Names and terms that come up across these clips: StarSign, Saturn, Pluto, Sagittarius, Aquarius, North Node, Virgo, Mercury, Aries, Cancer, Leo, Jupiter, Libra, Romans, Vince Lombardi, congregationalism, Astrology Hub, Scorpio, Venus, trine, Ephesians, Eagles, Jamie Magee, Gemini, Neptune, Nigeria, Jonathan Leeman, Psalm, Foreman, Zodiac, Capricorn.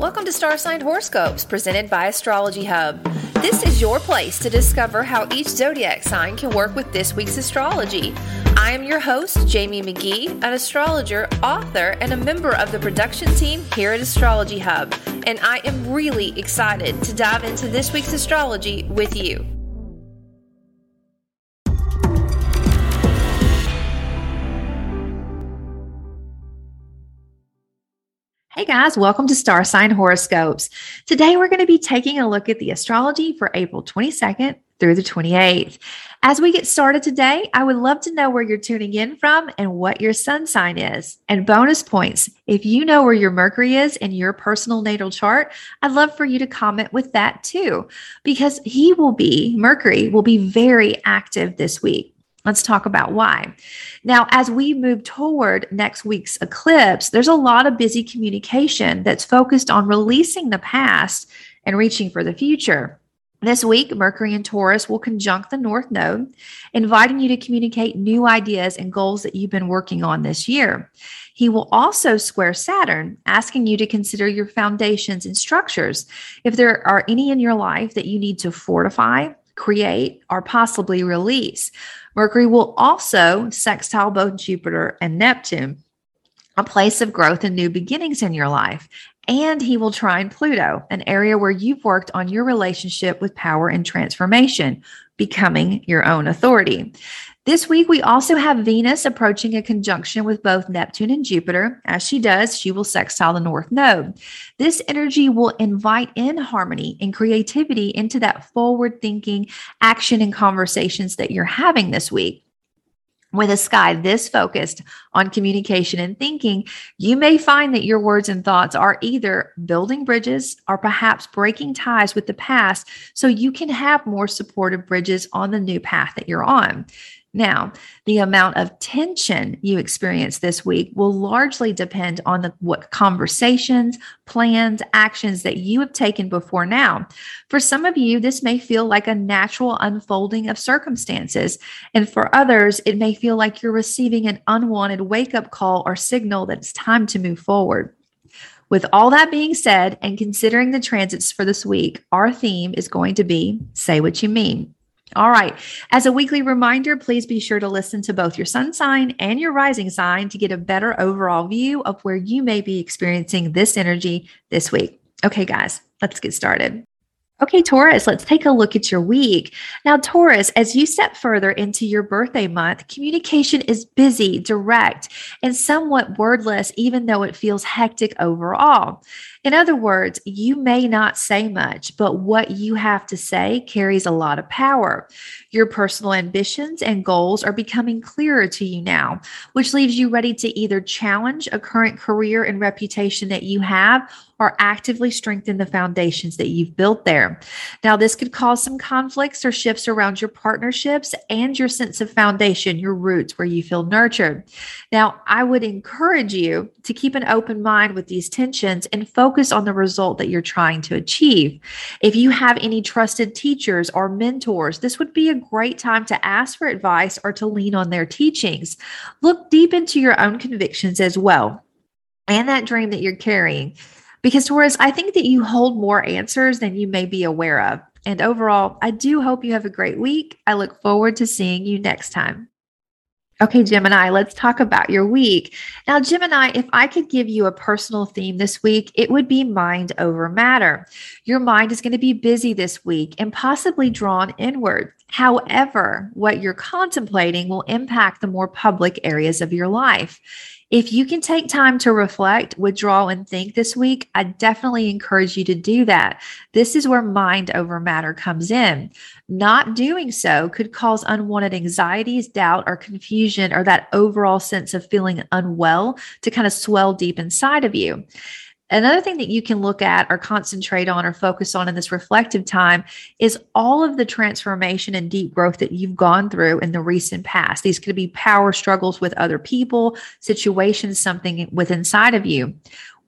Welcome to StarSign Horoscopes, presented by Astrology Hub. This is your place to discover how each zodiac sign can work with this week's astrology. I am your host, Jamie Magee, an astrologer, author, and a member of the production team here at Astrology Hub, and I am really excited to dive into this week's astrology with you. Hey guys, welcome to Star Sign Horoscopes. Today we're going to be taking a look at the astrology for April 22nd through the 28th. As we get started today, I would love to know where you're tuning in from and what your sun sign is. And bonus points, if you know where your Mercury is in your personal natal chart, I'd love for you to comment with that too, because Mercury will be very active this week. Let's talk about why. Now, as we move toward next week's eclipse, there's a lot of busy communication that's focused on releasing the past and reaching for the future. This week, Mercury and Taurus will conjunct the North Node, inviting you to communicate new ideas and goals that you've been working on this year. He will also square Saturn, asking you to consider your foundations and structures. If there are any in your life that you need to fortify, create, or possibly release. Mercury will also sextile both Jupiter and Neptune, a place of growth and new beginnings in your life. And he will trine Pluto, an area where you've worked on your relationship with power and transformation, becoming your own authority. This week, we also have Venus approaching a conjunction with both Neptune and Jupiter. As she does, she will sextile the North Node. This energy will invite in harmony and creativity into that forward-thinking action and conversations that you're having this week. With a sky this focused on communication and thinking, you may find that your words and thoughts are either building bridges or perhaps breaking ties with the past so you can have more supportive bridges on the new path that you're on. Now, the amount of tension you experience this week will largely depend on what conversations, plans, actions that you have taken before now. For some of you, this may feel like a natural unfolding of circumstances. And for others, it may feel like you're receiving an unwanted wake-up call or signal that it's time to move forward. With all that being said, and considering the transits for this week, our theme is going to be Say What You Mean. All right. As a weekly reminder, please be sure to listen to both your sun sign and your rising sign to get a better overall view of where you may be experiencing this energy this week. Okay, guys, let's get started. Okay, Taurus, let's take a look at your week. Now, Taurus, as you step further into your birthday month, communication is busy, direct, and somewhat wordless, even though it feels hectic overall. In other words, you may not say much, but what you have to say carries a lot of power. Your personal ambitions and goals are becoming clearer to you now, which leaves you ready to either challenge a current career and reputation that you have or actively strengthen the foundations that you've built there. Now, this could cause some conflicts or shifts around your partnerships and your sense of foundation, your roots where you feel nurtured. Now, I would encourage you to keep an open mind with these tensions and focus on the result that you're trying to achieve. If you have any trusted teachers or mentors, this would be a great time to ask for advice or to lean on their teachings. Look deep into your own convictions as well and that dream that you're carrying. Because Taurus, I think that you hold more answers than you may be aware of. And overall, I do hope you have a great week. I look forward to seeing you next time. Okay, Gemini, let's talk about your week. Now, Gemini, if I could give you a personal theme this week, it would be mind over matter. Your mind is going to be busy this week and possibly drawn inward. However, what you're contemplating will impact the more public areas of your life. If you can take time to reflect, withdraw, and think this week, I definitely encourage you to do that. This is where mind over matter comes in. Not doing so could cause unwanted anxieties, doubt, or confusion, or that overall sense of feeling unwell to kind of swell deep inside of you. Another thing that you can look at or concentrate on or focus on in this reflective time is all of the transformation and deep growth that you've gone through in the recent past. These could be power struggles with other people, situations, something with inside of you.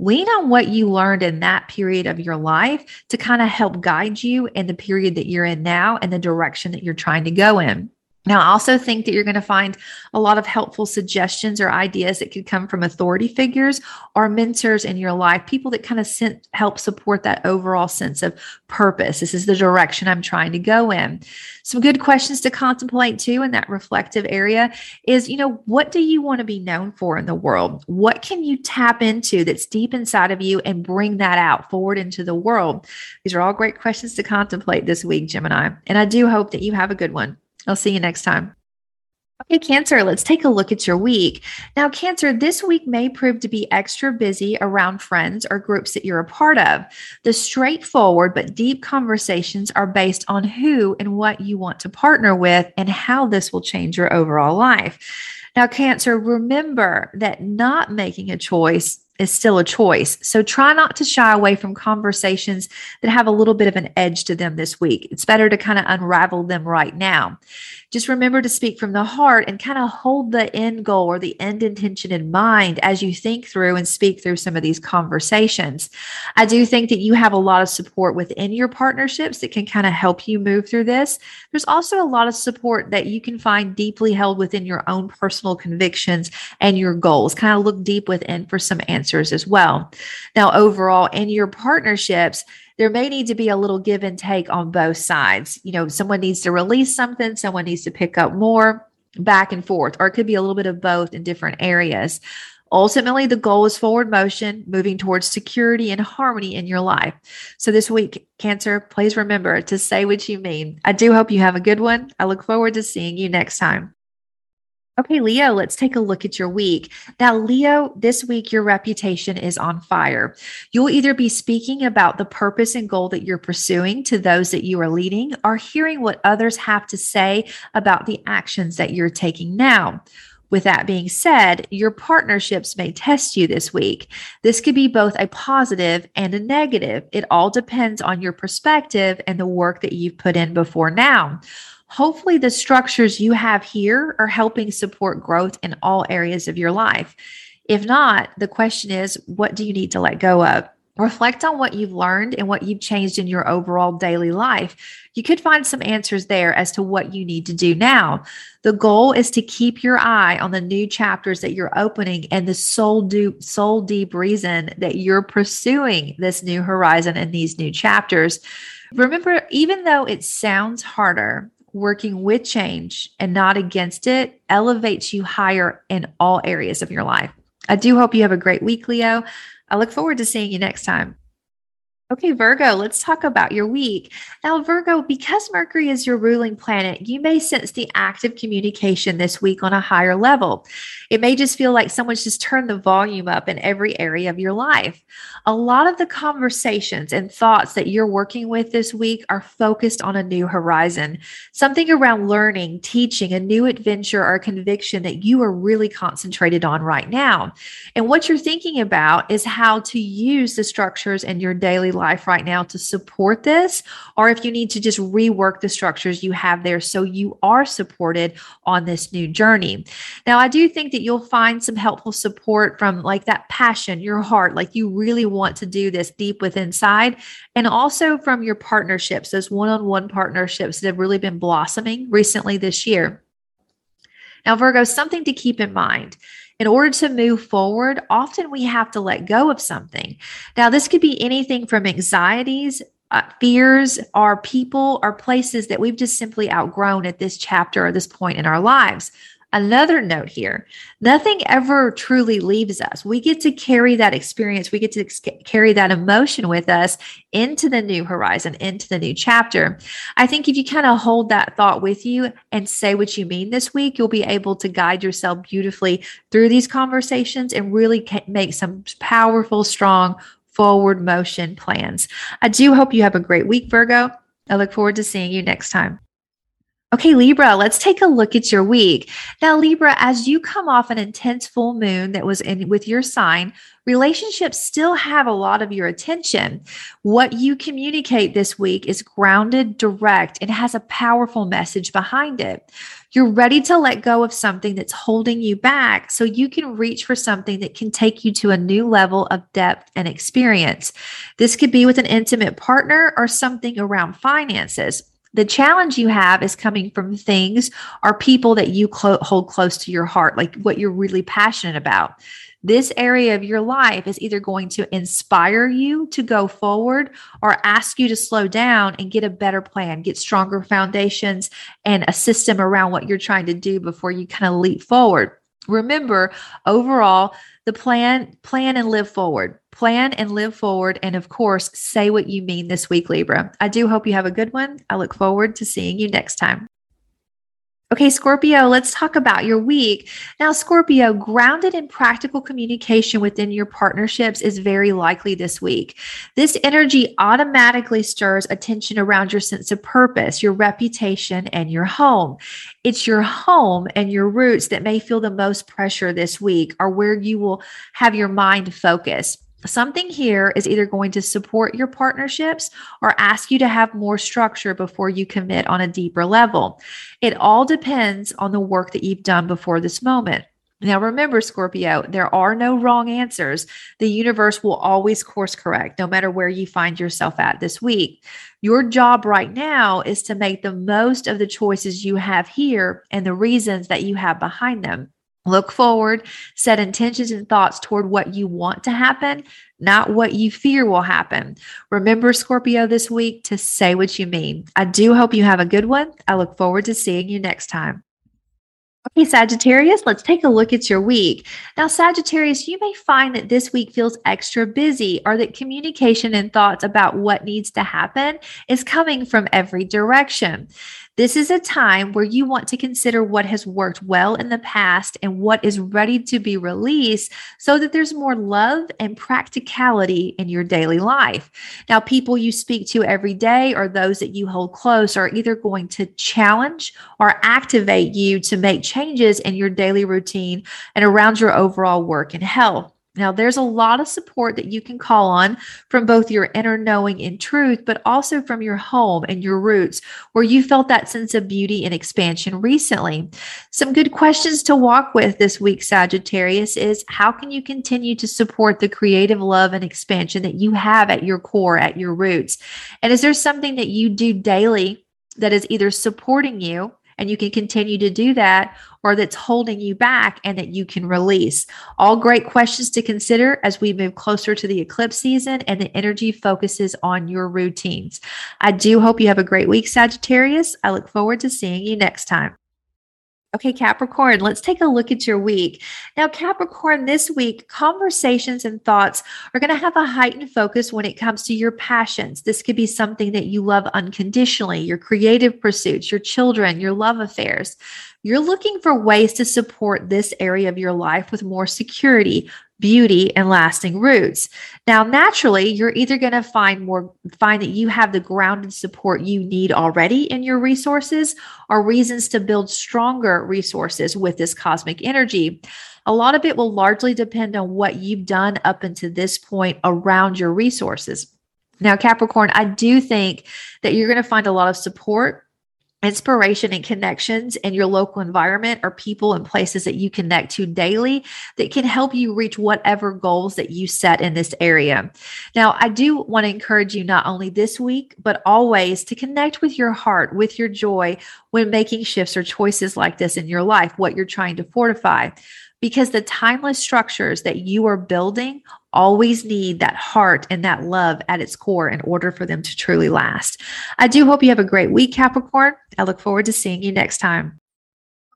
Lean on what you learned in that period of your life to kind of help guide you in the period that you're in now and the direction that you're trying to go in. Now, I also think that you're going to find a lot of helpful suggestions or ideas that could come from authority figures or mentors in your life, people that kind of help support that overall sense of purpose. This is the direction I'm trying to go in. Some good questions to contemplate too in that reflective area is, you know, what do you want to be known for in the world? What can you tap into that's deep inside of you and bring that out forward into the world? These are all great questions to contemplate this week, Gemini. And I do hope that you have a good one. I'll see you next time. Okay, Cancer, let's take a look at your week. Now, Cancer, this week may prove to be extra busy around friends or groups that you're a part of. The straightforward but deep conversations are based on who and what you want to partner with and how this will change your overall life. Now, Cancer, remember that not making a choice is still a choice. So try not to shy away from conversations that have a little bit of an edge to them this week. It's better to kind of unravel them right now. Just remember to speak from the heart and kind of hold the end goal or the end intention in mind as you think through and speak through some of these conversations. I do think that you have a lot of support within your partnerships that can kind of help you move through this. There's also a lot of support that you can find deeply held within your own personal convictions and your goals. Kind of look deep within for some answers as well. Now, overall, in your partnerships, there may need to be a little give and take on both sides. You know, someone needs to release something, someone needs to pick up more, back and forth, or it could be a little bit of both in different areas. Ultimately, the goal is forward motion, moving towards security and harmony in your life. So this week, Cancer, please remember to say what you mean. I do hope you have a good one. I look forward to seeing you next time. Okay, Leo, let's take a look at your week. Now, Leo, this week, your reputation is on fire. You'll either be speaking about the purpose and goal that you're pursuing to those that you are leading or hearing what others have to say about the actions that you're taking now. With that being said, your partnerships may test you this week. This could be both a positive and a negative. It all depends on your perspective and the work that you've put in before now. Hopefully, the structures you have here are helping support growth in all areas of your life. If not, the question is, what do you need to let go of? Reflect on what you've learned and what you've changed in your overall daily life. You could find some answers there as to what you need to do now. The goal is to keep your eye on the new chapters that you're opening and the soul deep reason that you're pursuing this new horizon and these new chapters. Remember, even though it sounds harder, working with change and not against it elevates you higher in all areas of your life. I do hope you have a great week, Leo. I look forward to seeing you next time. Okay, Virgo, let's talk about your week. Now, Virgo, because Mercury is your ruling planet, you may sense the active communication this week on a higher level. It may just feel like someone's just turned the volume up in every area of your life. A lot of the conversations and thoughts that you're working with this week are focused on a new horizon, something around learning, teaching, a new adventure or a conviction that you are really concentrated on right now. And what you're thinking about is how to use the structures in your daily life right now to support this, or if you need to just rework the structures you have there so you are supported on this new journey. Now, I do think that you'll find some helpful support from like that passion, your heart, like you really want to do this deep within inside, and also from your partnerships, those one-on-one partnerships that have really been blossoming recently this year. Now, Virgo, something to keep in mind. In order to move forward, often we have to let go of something. Now, this could be anything from anxieties, fears, or people or places that we've just simply outgrown at this chapter or this point in our lives. Another note here, nothing ever truly leaves us. We get to carry that experience. We get to carry that emotion with us into the new horizon, into the new chapter. I think if you kind of hold that thought with you and say what you mean this week, you'll be able to guide yourself beautifully through these conversations and really make some powerful, strong forward motion plans. I do hope you have a great week, Virgo. I look forward to seeing you next time. Okay, Libra, let's take a look at your week. Now, Libra, as you come off an intense full moon that was in with your sign, relationships still have a lot of your attention. What you communicate this week is grounded, direct, and has a powerful message behind it. You're ready to let go of something that's holding you back so you can reach for something that can take you to a new level of depth and experience. This could be with an intimate partner or something around finances. The challenge you have is coming from things or people that you hold close to your heart, like what you're really passionate about. This area of your life is either going to inspire you to go forward or ask you to slow down and get a better plan, get stronger foundations and a system around what you're trying to do before you kind of leap forward. Remember, overall, the plan and live forward. Plan and live forward. And of course, say what you mean this week, Libra. I do hope you have a good one. I look forward to seeing you next time. Okay, Scorpio, let's talk about your week. Now, Scorpio, grounded in practical communication within your partnerships is very likely this week. This energy automatically stirs attention around your sense of purpose, your reputation, and your home. It's your home and your roots that may feel the most pressure this week, or where you will have your mind focused. Something here is either going to support your partnerships or ask you to have more structure before you commit on a deeper level. It all depends on the work that you've done before this moment. Now, remember, Scorpio, there are no wrong answers. The universe will always course correct, no matter where you find yourself at this week. Your job right now is to make the most of the choices you have here and the reasons that you have behind them. Look forward, set intentions and thoughts toward what you want to happen, not what you fear will happen. Remember, Scorpio, this week to say what you mean. I do hope you have a good one. I look forward to seeing you next time. Okay, Sagittarius, let's take a look at your week. Now, Sagittarius, you may find that this week feels extra busy, or that communication and thoughts about what needs to happen is coming from every direction. This is a time where you want to consider what has worked well in the past and what is ready to be released, so that there's more love and practicality in your daily life. Now, people you speak to every day or those that you hold close are either going to challenge or activate you to make changes in your daily routine and around your overall work and health. Now, there's a lot of support that you can call on from both your inner knowing and truth, but also from your home and your roots, where you felt that sense of beauty and expansion recently. Some good questions to walk with this week, Sagittarius, is how can you continue to support the creative love and expansion that you have at your core, at your roots? And is there something that you do daily that is either supporting you, and you can continue to do that, or that's holding you back and that you can release? All great questions to consider as we move closer to the eclipse season and the energy focuses on your routines. I do hope you have a great week, Sagittarius. I look forward to seeing you next time. Okay, Capricorn, let's take a look at your week. Now, Capricorn, this week, conversations and thoughts are going to have a heightened focus when it comes to your passions. This could be something that you love unconditionally, your creative pursuits, your children, your love affairs. You're looking for ways to support this area of your life with more security, beauty, and lasting roots. Now, naturally, you're either going to find that you have the ground and support you need already in your resources, or reasons to build stronger resources with this cosmic energy. A lot of it will largely depend on what you've done up until this point around your resources. Now, Capricorn, I do think that you're going to find a lot of support, inspiration, and connections in your local environment, or people and places that you connect to daily that can help you reach whatever goals that you set in this area. Now, I do want to encourage you not only this week, but always to connect with your heart, with your joy when making shifts or choices like this in your life, what you're trying to fortify, because the timeless structures that you are building always need that heart and that love at its core in order for them to truly last. I do hope you have a great week, Capricorn. I look forward to seeing you next time.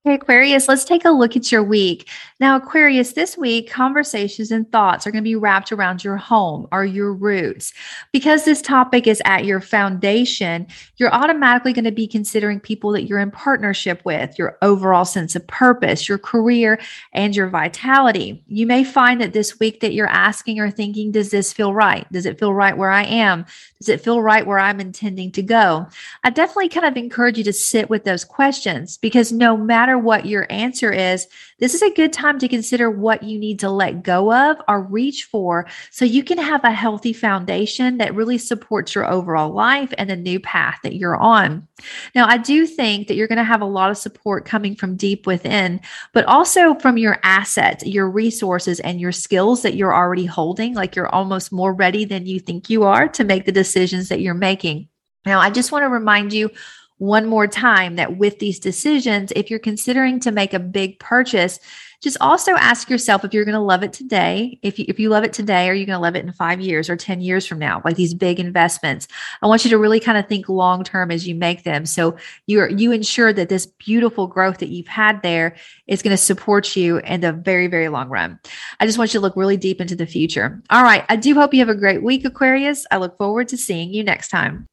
Okay, Aquarius, let's take a look at your week. Now, Aquarius, this week, conversations and thoughts are going to be wrapped around your home or your roots. Because this topic is at your foundation, you're automatically going to be considering people that you're in partnership with, your overall sense of purpose, your career, and your vitality. You may find that this week that you're asking or thinking, does this feel right? Does it feel right where I am? Does it feel right where I'm intending to go? I definitely kind of encourage you to sit with those questions, because no matter what your answer is, this is a good time to consider what you need to let go of or reach for, so you can have a healthy foundation that really supports your overall life and the new path that you're on. Now, I do think that you're going to have a lot of support coming from deep within, but also from your assets, your resources, and your skills that you're already holding. Like, you're almost more ready than you think you are to make the decisions that you're making. Now, I just want to remind you one more time that with these decisions, if you're considering to make a big purchase, just also ask yourself if you're going to love it today. If you love it today, are you going to love it in 5 years or 10 years from now? Like these big investments, I want you to really kind of think long-term as you make them. So you ensure that this beautiful growth that you've had there is going to support you in the very, very long run. I just want you to look really deep into the future. All right. I do hope you have a great week, Aquarius. I look forward to seeing you next time.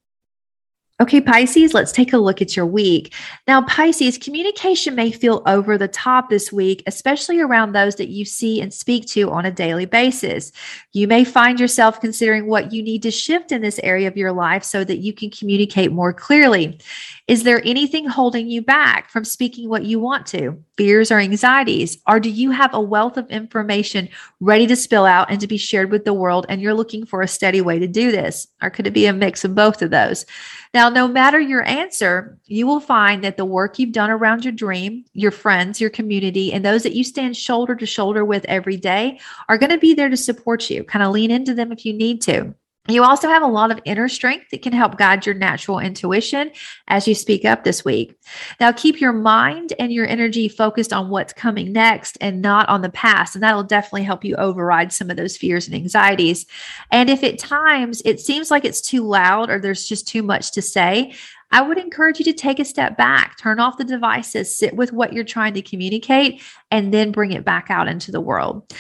Okay, Pisces, let's take a look at your week. Now, Pisces, communication may feel over the top this week, especially around those that you see and speak to on a daily basis. You may find yourself considering what you need to shift in this area of your life so that you can communicate more clearly. Is there anything holding you back from speaking what you want to? Fears or anxieties? Or do you have a wealth of information ready to spill out and to be shared with the world, and you're looking for a steady way to do this? Or could it be a mix of both of those? Now, no matter your answer, you will find that the work you've done around your dream, your friends, your community, and those that you stand shoulder to shoulder with every day are going to be there to support you. Kind of lean into them if you need to. You also have a lot of inner strength that can help guide your natural intuition as you speak up this week. Now, keep your mind and your energy focused on what's coming next and not on the past. And that'll definitely help you override some of those fears and anxieties. And if at times it seems like it's too loud or there's just too much to say, I would encourage you to take a step back, turn off the devices, sit with what you're trying to communicate, and then bring it back out into the world.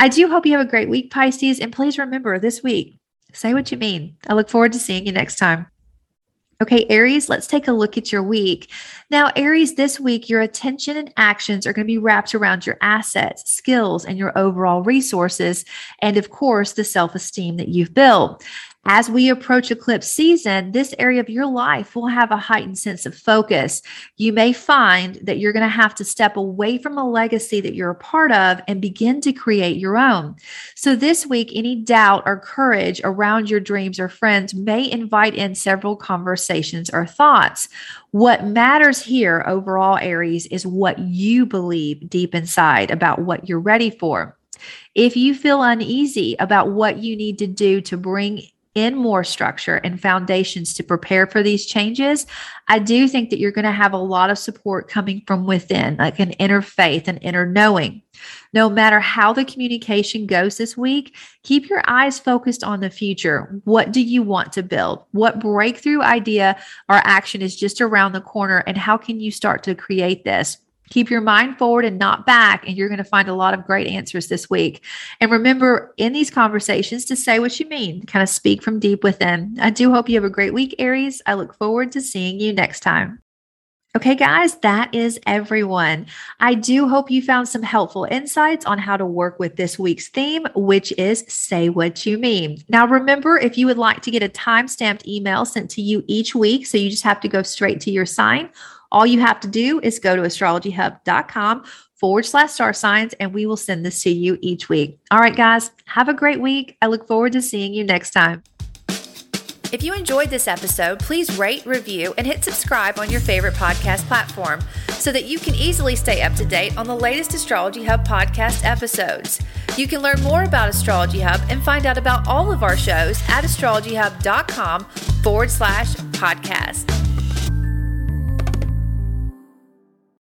I do hope you have a great week, Pisces. And please remember this week, say what you mean. I look forward to seeing you next time. Okay, Aries, let's take a look at your week. Now, Aries, this week, your attention and actions are going to be wrapped around your assets, skills, and your overall resources, and of course, the self-esteem that you've built. As we approach eclipse season, this area of your life will have a heightened sense of focus. You may find that you're going to have to step away from a legacy that you're a part of and begin to create your own. So this week, any doubt or courage around your dreams or friends may invite in several conversations or thoughts. What matters here overall, Aries, is what you believe deep inside about what you're ready for. If you feel uneasy about what you need to do to bring in more structure and foundations to prepare for these changes, I do think that you're going to have a lot of support coming from within, like an inner faith and inner knowing. No matter how the communication goes this week, keep your eyes focused on the future. What do you want to build? What breakthrough idea or action is just around the corner, and how can you start to create this? Keep your mind forward and not back, and you're going to find a lot of great answers this week. And remember, in these conversations, to say what you mean, kind of speak from deep within. I do hope you have a great week, Aries. I look forward to seeing you next time. Okay, guys, that is everyone. I do hope you found some helpful insights on how to work with this week's theme, which is say what you mean. Now, remember, if you would like to get a time-stamped email sent to you each week, so you just have to go straight to your sign, all you have to do is go to astrologyhub.com/starsigns, and we will send this to you each week. All right, guys, have a great week. I look forward to seeing you next time. If you enjoyed this episode, please rate, review, and hit subscribe on your favorite podcast platform so that you can easily stay up to date on the latest Astrology Hub podcast episodes. You can learn more about Astrology Hub and find out about all of our shows at astrologyhub.com/podcast.